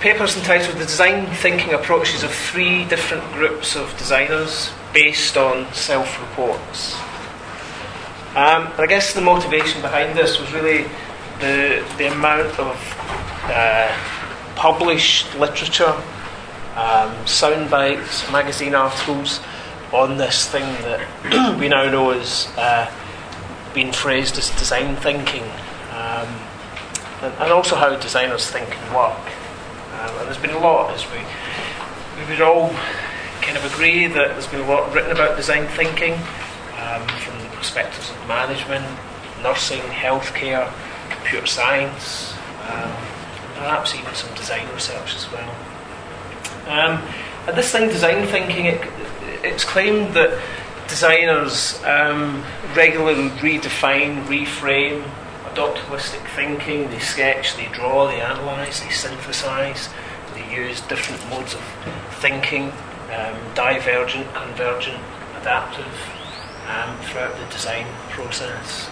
paper's entitled The Design Thinking Approaches of Three Different Groups of Designers Based on Self-Reports. And I guess the motivation behind this was really the amount of published literature, soundbites, magazine articles on this thing that we now know is being phrased as design thinking, and also how designers think and work. And there's been a lot, as we would all kind of agree, that there's been a lot written about design thinking from the perspectives of management, nursing, healthcare, computer science, perhaps even some design research as well. And this thing, design thinking, it's claimed that designers regularly redefine, reframe, adopt holistic thinking. They sketch, they draw, they analyse, they synthesise, they use different modes of thinking, divergent, convergent, adaptive, throughout the design process.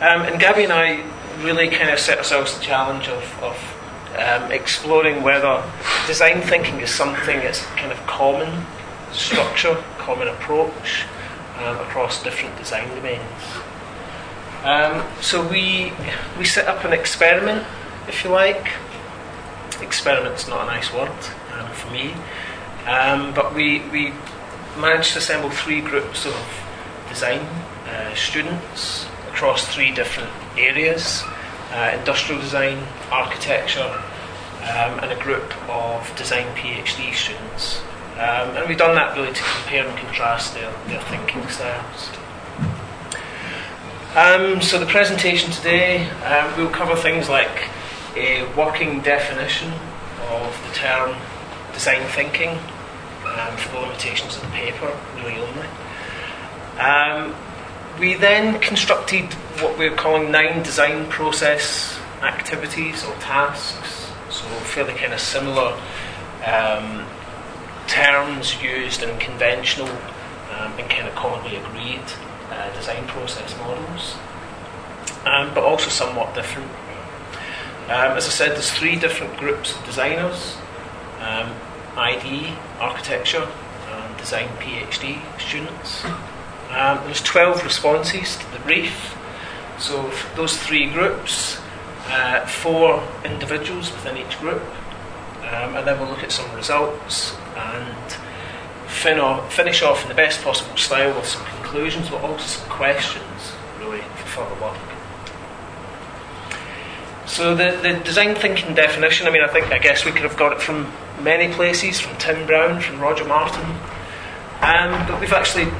And Gabby and I really kind of set ourselves the challenge of exploring whether design thinking is something that's kind of common structure, common approach across different design domains. So we set up an experiment, if you like. Experiment's not a nice word for me, but we managed to assemble three groups of design students across three different areas: industrial design, architecture, and a group of design PhD students. And we've done that really to compare and contrast their thinking styles. So the presentation today, we'll cover things like a working definition of the term design thinking, for the limitations of the paper, really only. We then constructed what we're calling 9 design process activities or tasks, so fairly kind of similar terms used in conventional and kind of commonly agreed design process models, but also somewhat different. As I said, there's 3 different groups of designers: ID, architecture, and design PhD students. There's 12 responses to the brief. So those 3 groups, 4 individuals within each group, and then we'll look at some results and finish off in the best possible style with some conclusions, but also some questions really for further work. So the design thinking definition, I guess we could have got it from many places, from Tim Brown, from Roger Martin, but we've actually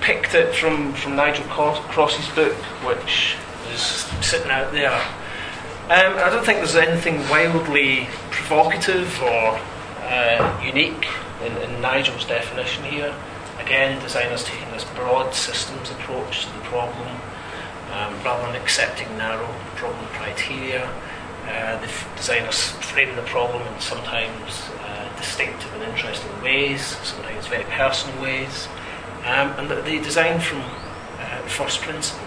picked it from Nigel Cross's book, which is sitting out there. I don't think there's anything wildly provocative or unique in Nigel's definition here. Again, designers taking this broad systems approach to the problem, rather than accepting narrow problem criteria. The designers framing the problem in sometimes distinctive and interesting ways, sometimes very personal ways. And that they design from first principles.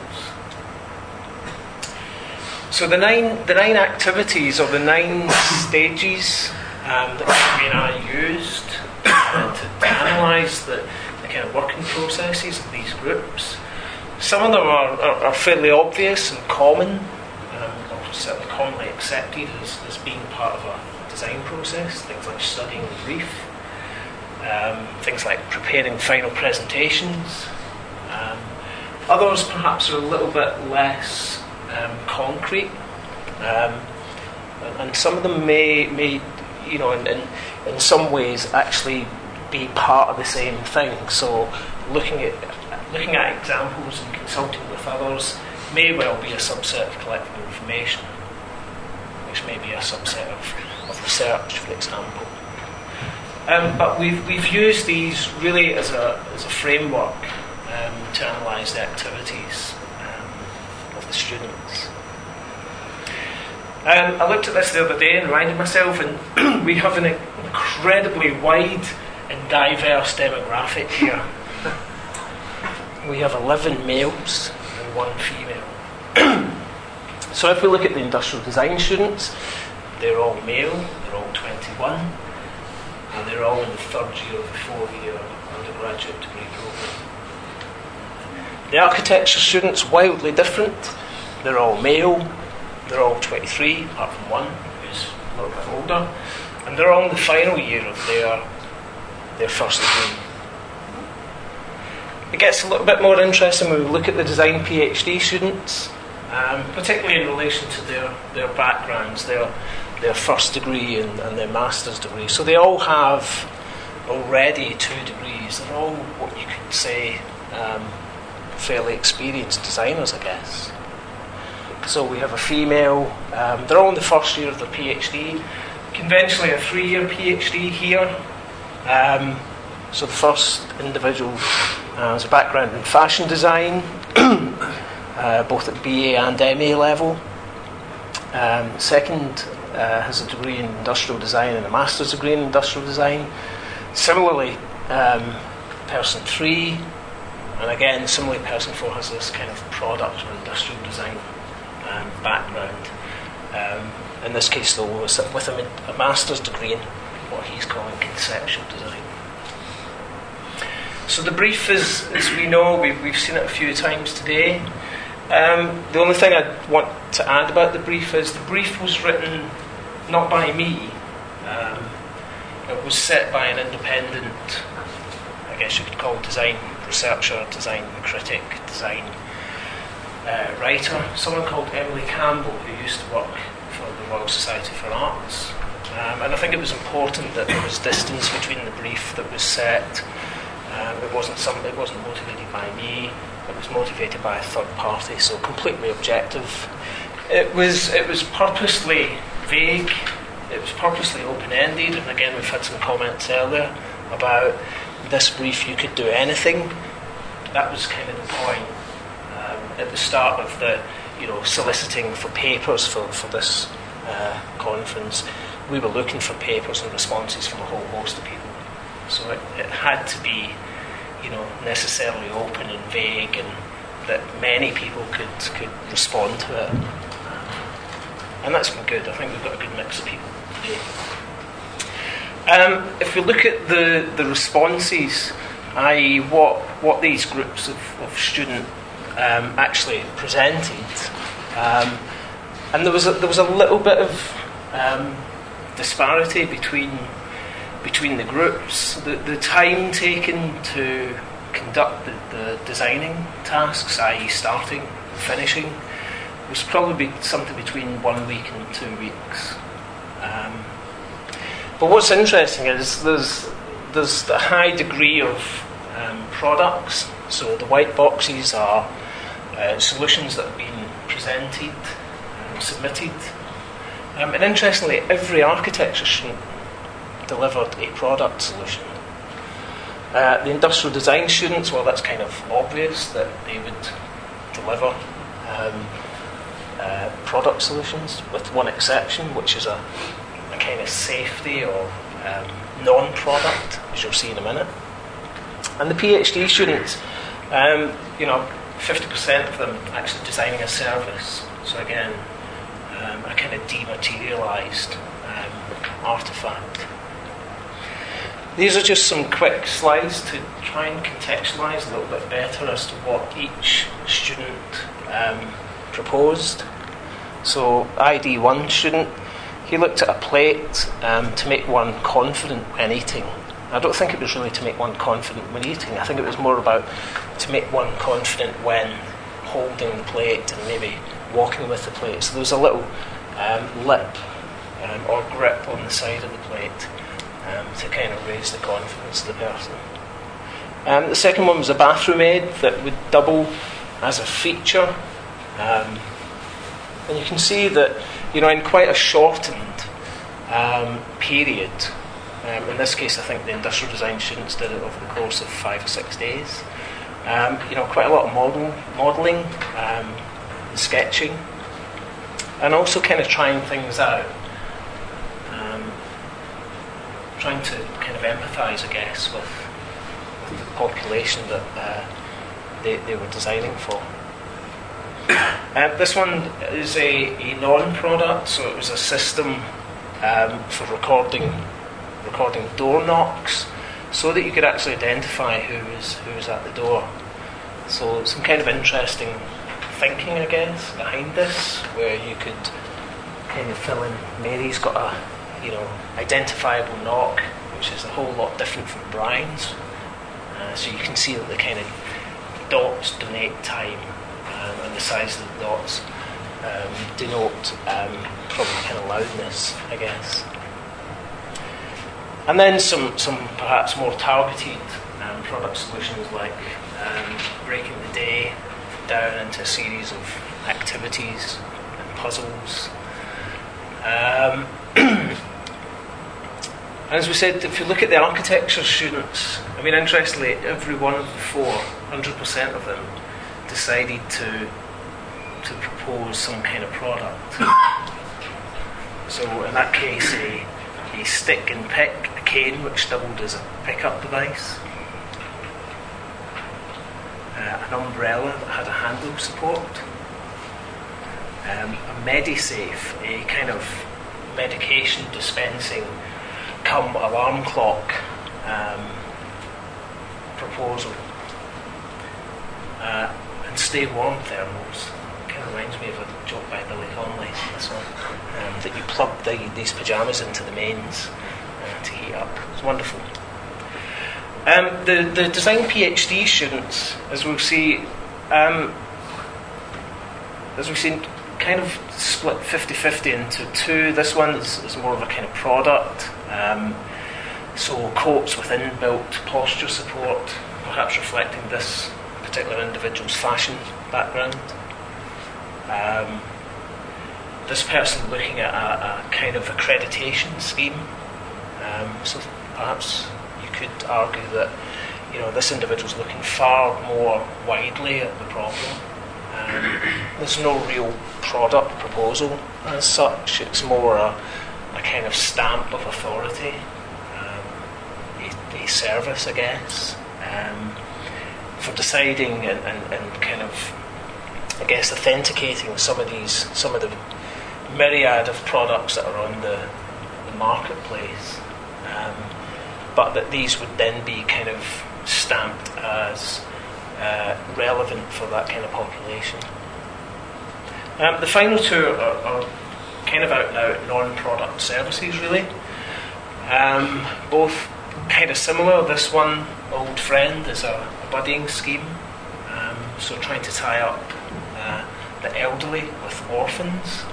So the nine activities, or the 9 stages that Gabriela used to analyse the kind of working processes of these groups. Some of them are fairly obvious and common, or certainly commonly accepted as being part of a design process, things like studying the brief. Things like preparing final presentations. Others perhaps are a little bit less concrete, and some of them may in some ways actually be part of the same thing. So looking at examples and consulting with others may well be a subset of collecting information, which may be a subset of research, for example. But we've used these really as a framework to analyse the activities of the students. I looked at this the other day and reminded myself, and we have an incredibly wide and diverse demographic here. We have 11 males and 1 female. So if we look at the industrial design students, they're all male, they're all 21, and they're all in the third year of the 4-year undergraduate degree programme. The architecture students, wildly different. They're all male, they're all 23, apart from one who's a little bit older, and they're all in the final year of their first degree. It gets a little bit more interesting when we look at the design PhD students, particularly in relation to their backgrounds, their first degree and their master's degree. So they all have already 2 degrees. They're all what you could say fairly experienced designers, I guess. So we have a female, they're all in the first year of their PhD, conventionally a 3-year PhD here. So the first individual has a background in fashion design, both at BA and MA level. Second has a degree in industrial design and a master's degree in industrial design. Similarly, person 3, and again similarly person 4 has this kind of product or industrial design background. In this case though, it's with a master's degree in what he's calling conceptual design. So the brief is, as we know, we've seen it a few times today. The only thing I want to add about the brief is the brief was written not by me. It was set by an independent, I guess you could call design researcher, design critic, design writer, someone called Emily Campbell, who used to work for the Royal Society for Arts. And I think it was important that there was distance between the brief that was set. It wasn't motivated by me. It was motivated by a third party, so completely objective. It was purposely vague. It was purposely open-ended. And again, we've had some comments earlier about this brief. You could do anything. That was kind of the point at the start of the, soliciting for papers for this conference. We were looking for papers and responses from a whole host of people. So it had to be, necessarily open and vague, and that many people could respond to it. And that's been good. I think we've got a good mix of people today. If we look at the responses, i.e. what these groups of student actually presented, and there was a little bit of disparity between the groups. The time taken to conduct the designing tasks, i.e. starting and finishing, was probably something between 1 week and 2 weeks. But what's interesting is there's a high degree of products. So the white boxes are solutions that have been presented and submitted. And interestingly, every architecture student delivered a product solution. The industrial design students, well, that's kind of obvious that they would deliver product solutions, with one exception, which is a kind of safety or non-product, as you'll see in a minute. And the PhD students, 50% of them actually designing a service. So again, a kind of dematerialised artefact. These are just some quick slides to try and contextualise a little bit better as to what each student proposed. So ID1 student, he looked at a plate to make one confident when eating. I don't think it was really to make one confident when eating. I think it was more about to make one confident when holding the plate and maybe walking with the plate. So there was a little lip or grip on the side of the plate, to kind of raise the confidence of the person. The second one was a bathroom aid that would double as a feature. And you can see that, in quite a shortened period, in this case I think the industrial design students did it over the course of 5 or 6 days, quite a lot of modelling, sketching, and also kind of trying things out. Trying to kind of empathise, I guess, with the population that they were designing for. This one is a non-product, so it was a system for recording door knocks, so that you could actually identify who was at the door. So some kind of interesting thinking, I guess, behind this, where you could kind of fill in. Mary's got a identifiable knock, which is a whole lot different from Brian's. So you can see that the kind of dots denote time, and the size of the dots denote probably kind of loudness, I guess. And then some perhaps more targeted product solutions, like breaking the day down into a series of activities and puzzles. And as we said, if you look at the architecture students, I mean, interestingly, every one of the 400% of them decided to propose some kind of product. So in that case, a stick and pick, a cane, which doubled as a pick-up device, an umbrella that had a handle support, a MediSafe, a kind of medication dispensing come alarm clock proposal, and stay warm thermals. Kind of reminds me of a joke by Billy Connolly, this one, that you plug these pyjamas into the mains to heat up. It's wonderful. The design PhD students, as we've seen, kind of split 50-50 into two. This one is more of a kind of product, so coats with inbuilt posture support, perhaps reflecting this particular individual's fashion background. This person looking at a kind of accreditation scheme, so perhaps you could argue that this individual's looking far more widely at the problem. There's no real product proposal as such. It's more a kind of stamp of authority, a service, I guess, for deciding and kind of, I guess, authenticating some of the myriad of products that are on the marketplace, but that these would then be kind of stamped as relevant for that kind of population. The final two are kind of out and out non-product services, really. Both kind of similar. This one, Old Friend, is a buddying scheme, so trying to tie up the elderly with orphans,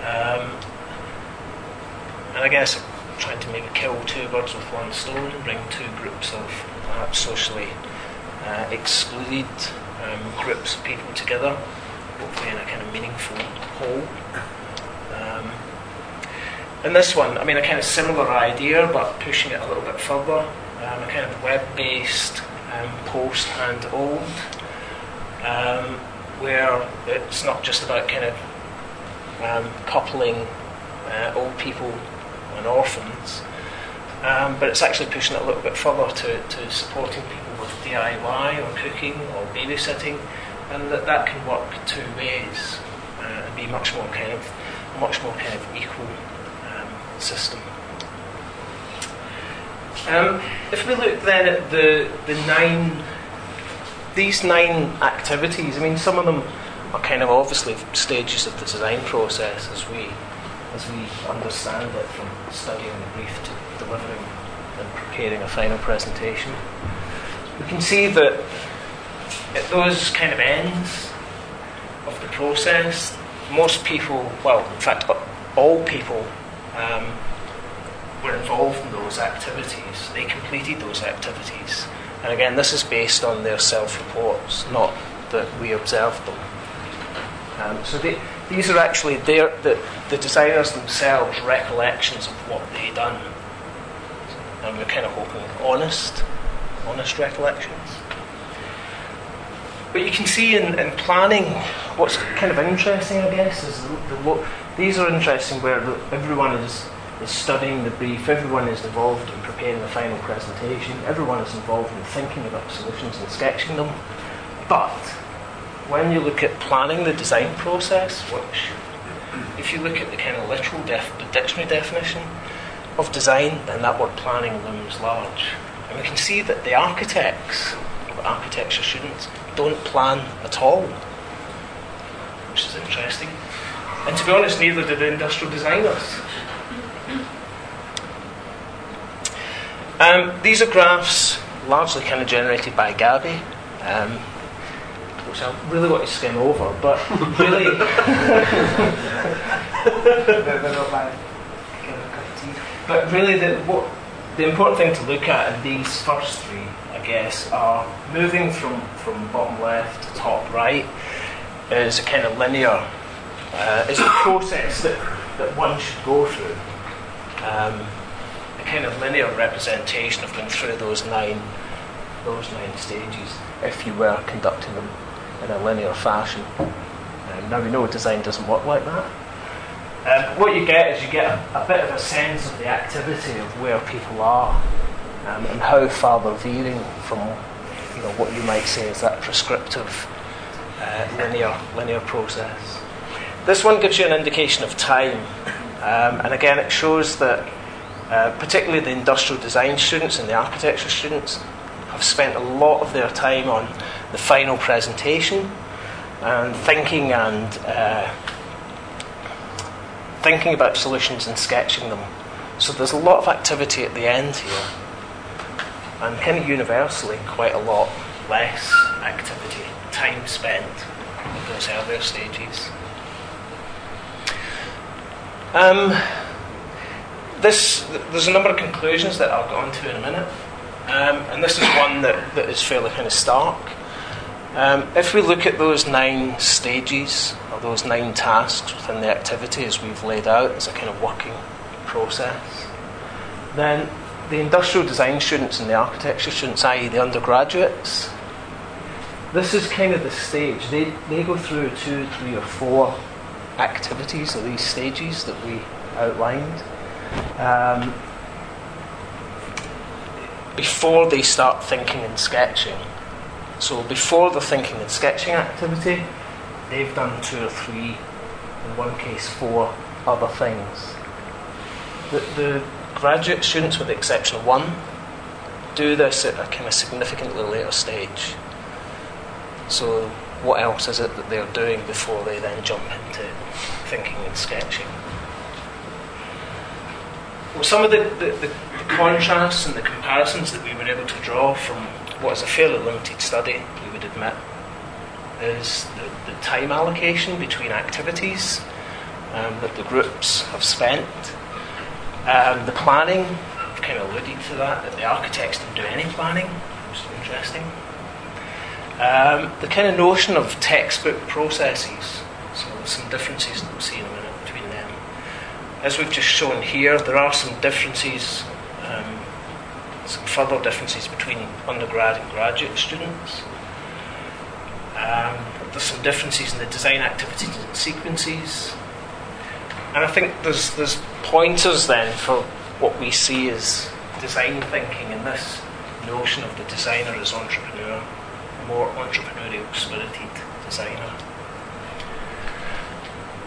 and I guess trying to maybe kill two birds with one stone and bring two groups of perhaps socially excluded groups of people together, hopefully in a kind of meaningful whole. And this one, I mean, a kind of similar idea, but pushing it a little bit further, a kind of web-based post and old, where it's not just about kind of coupling old people and orphans, but it's actually pushing it a little bit further to supporting people with DIY or cooking or babysitting, and that can work two ways and be much more kind of equal system. If we look then at these nine activities, I mean, some of them are kind of obviously stages of the design process as we understand it, from studying the brief to delivering and preparing a final presentation. We can see that at those kind of ends of the process, most people, well, in fact, all people were involved in those activities. They completed those activities. And again, this is based on their self-reports, not that we observed them. So these are actually the designers themselves' recollections of what they've done. And we're kind of hoping honest recollections. But you can see in planning, what's kind of interesting, I guess, is these are interesting, where everyone is studying the brief, everyone is involved in preparing the final presentation, everyone is involved in thinking about solutions and sketching them. But when you look at planning the design process, which if you look at the kind of literal dictionary definition of design, then that word planning looms large. And we can see that the architects, or architecture students, don't plan at all, which is interesting. And to be honest, neither do the industrial designers. These are graphs largely kind of generated by Gabby, which I really want to skim over, but really... But really, the important thing to look at in these first three, I guess, are moving from bottom left to top right is a kind of linear... Is a process that one should go through. A kind of linear representation of going through those nine stages, if you were conducting them in a linear fashion. Now we know design doesn't work like that. What you get is you get a bit of a sense of the activity of where people are and how far they're veering from, you know, what you might say is that prescriptive linear process. This one gives you an indication of time, and again it shows that particularly the industrial design students and the architecture students have spent a lot of their time on the final presentation and thinking about solutions and sketching them. So there's a lot of activity at the end here, and kind of universally quite a lot less activity, time spent in those earlier stages. There's a number of conclusions that I'll go on to in a minute, and this is one that is fairly kind of stark. If we look at those nine stages, or those nine tasks within the activity as we've laid out as a kind of working process, then the industrial design students and the architecture students, i.e. the undergraduates, this is kind of the stage. They go through 2, 3 or 4 activities or these stages that we outlined before they start thinking and sketching. So before the thinking and sketching activity, they've done 2 or 3, in one case 4 other things. The graduate students, with the exception of one, do this at a kind of significantly later stage. So what else is it that they're doing before they then jump into thinking and sketching? Well, some of the contrasts and the comparisons that we were able to draw from what is a fairly limited study, we would admit, is the time allocation between activities that the groups have spent. The planning, I've kind of alluded to that the architects didn't do any planning, which is interesting. The kind of notion of textbook processes, so there's some differences that we'll see in a minute between them. As we've just shown here, there are some differences, some further differences between undergrad and graduate students. There's some differences in the design activities and sequences. And I think there's pointers then for what we see as design thinking and this notion of the designer as entrepreneur. More entrepreneurial spirited designer.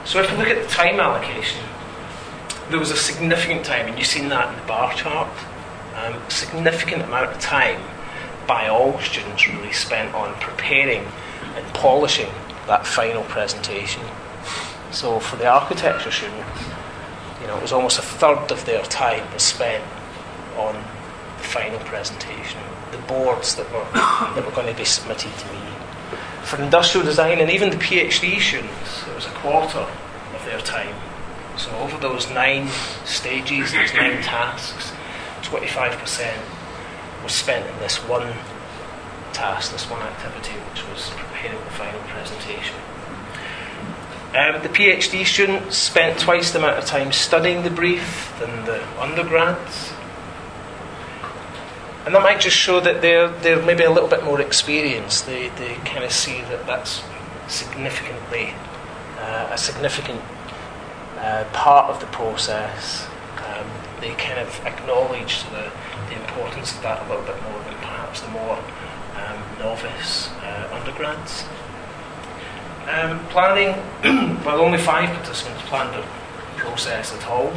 So if you look at the time allocation, there was a significant time, and you've seen that in the bar chart, a significant amount of time by all students really spent on preparing and polishing that final presentation. So for the architecture students, you know, it was almost a third of their time was spent on the final presentation, the boards that were going to be submitted to me. For industrial design and even the PhD students, it was a quarter of their time. So over those 9 stages, those 9 tasks, 25% was spent in this one task, this one activity, which was preparing the final presentation. The PhD students spent twice the amount of time studying the brief than the undergrads. And that might just show that they're maybe a little bit more experienced. They kind of see that that's a significant part of the process. They kind of acknowledge the importance of that a little bit more than perhaps the more novice undergrads. Planning, well, only 5 participants planned the process at all.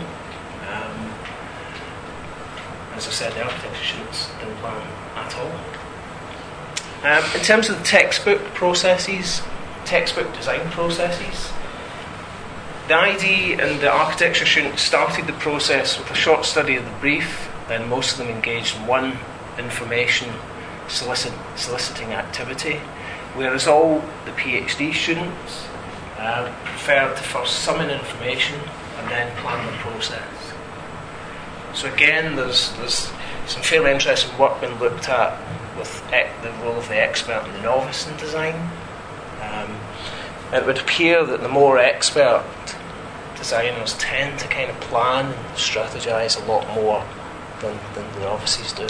As I said, the architecture students didn't plan at all. In terms of the textbook design processes, the ID and the architecture students started the process with a short study of the brief, then most of them engaged in one information soliciting activity, whereas all the PhD students preferred to first summon information and then plan the process. So again, there's some fairly interesting work being looked at with the role of the expert and the novice in design. It would appear that the more expert designers tend to kind of plan and strategise a lot more than the novices do.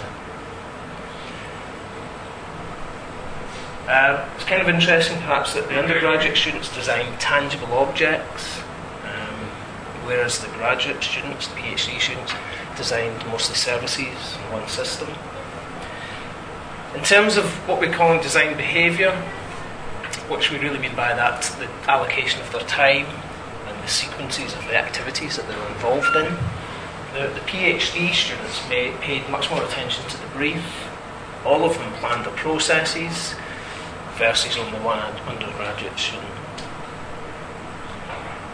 It's kind of interesting perhaps that the undergraduate students design tangible objects, whereas the graduate students, the PhD students, designed mostly services in one system. In terms of what we're calling design behaviour, which we really mean by that, the allocation of their time and the sequences of the activities that they're involved in, the PhD students paid much more attention to the brief. All of them planned their processes, versus only one undergraduate student.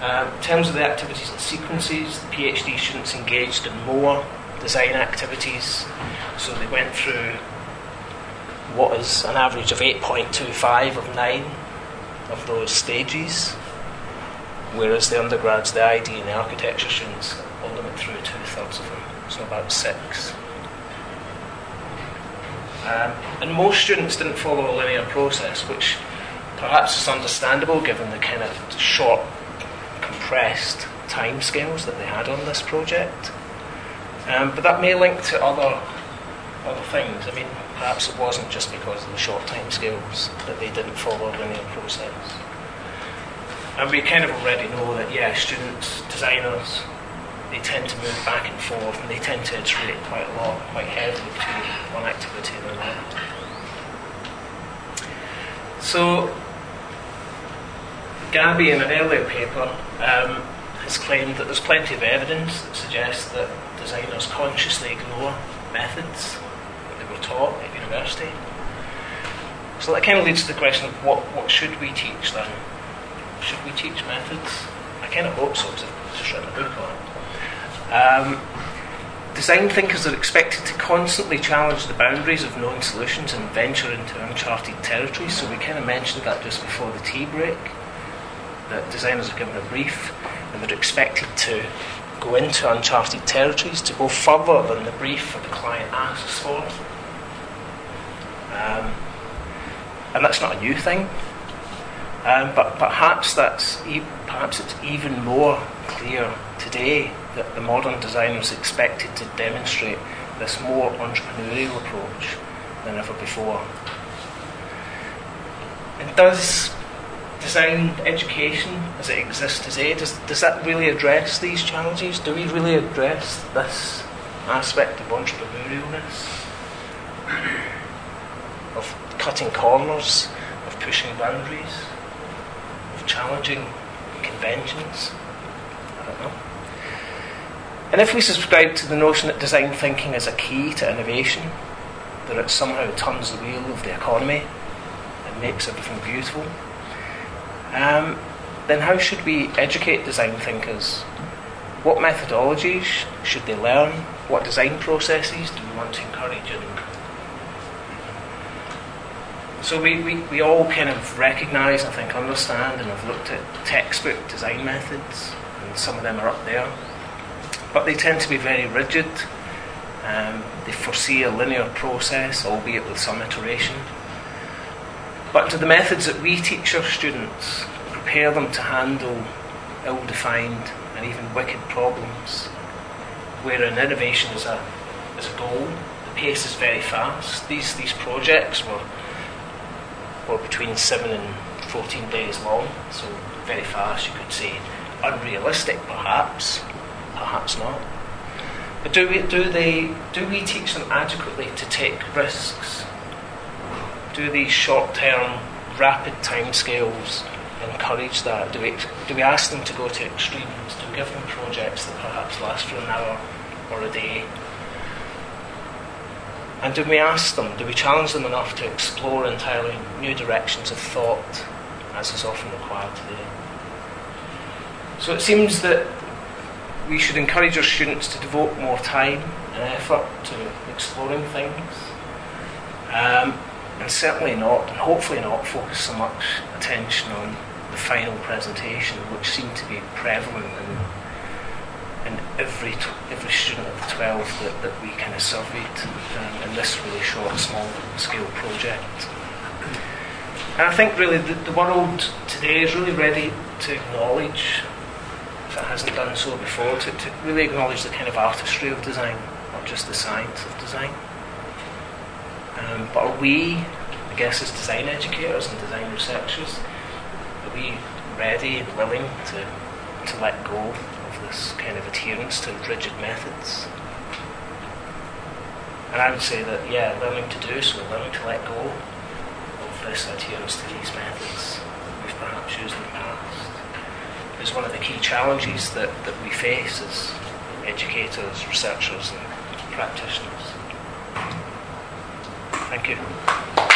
In terms of the activities and sequences, the PhD students engaged in more design activities. So they went through what is an average of 8.25 of 9 of those stages, whereas the undergrads, the ID and the architecture students, only went through 2/3 of them, so about 6. And most students didn't follow a linear process, which perhaps is understandable given the kind of short, compressed timescales that they had on this project. But that may link to other things. I mean, perhaps it wasn't just because of the short timescales that they didn't follow a linear process. And we kind of already know that, yeah, students, designers, they tend to move back and forth, and they tend to iterate quite a lot, quite heavily between one activity and another. So, Gabby, in an earlier paper, has claimed that there's plenty of evidence that suggests that designers consciously ignore methods that they were taught at university. So that kind of leads to the question of what should we teach then? Should we teach methods? I kind of hope so, because I've just written a book on it. Design thinkers are expected to constantly challenge the boundaries of known solutions and venture into uncharted territory, so we kind of mentioned that just before the tea break, that designers are given a brief and they're expected to go into uncharted territories, to go further than the brief that the client asks for. And that's not a new thing, but perhaps it's even more clear today that the modern design was expected to demonstrate this more entrepreneurial approach than ever before. And does design education as it exists today, does that really address these challenges? Do we really address this aspect of entrepreneurialness, of cutting corners, of pushing boundaries, of challenging conventions? I don't know. And if we subscribe to the notion that design thinking is a key to innovation, that it somehow turns the wheel of the economy and makes everything beautiful, then how should we educate design thinkers? What methodologies should they learn? What design processes do we want to encourage in them? So we all kind of recognise, I think, understand, and have looked at textbook design methods, and some of them are up there. But they tend to be very rigid. They foresee a linear process, albeit with some iteration. But do the methods that we teach our students prepare them to handle ill-defined and even wicked problems, wherein innovation is a goal? The pace is very fast. These projects were between 7 and 14 days long, so very fast. You could say unrealistic, perhaps. Perhaps not. But do we teach them adequately to take risks? Do these short-term, rapid timescales encourage that? Do we ask them to go to extremes? Do we give them projects that perhaps last for an hour or a day? And do we ask them, do we challenge them enough to explore entirely new directions of thought, as is often required today? So it seems that we should encourage our students to devote more time and effort to exploring things, and certainly not, and hopefully not, focus so much attention on the final presentation, which seemed to be prevalent in every student of the 12 that we kind of surveyed in this really short, small-scale project. And I think really the world today is really ready to acknowledge, if it hasn't done so before, to really acknowledge the kind of artistry of design, not just the science of design. But are we, I guess, as design educators and design researchers, are we ready and willing to let go of this kind of adherence to rigid methods? And I would say that, yeah, learning to do so, learning to let go of this adherence to these methods we've perhaps used in the past, is one of the key challenges that we face as educators, researchers and practitioners. Thank you.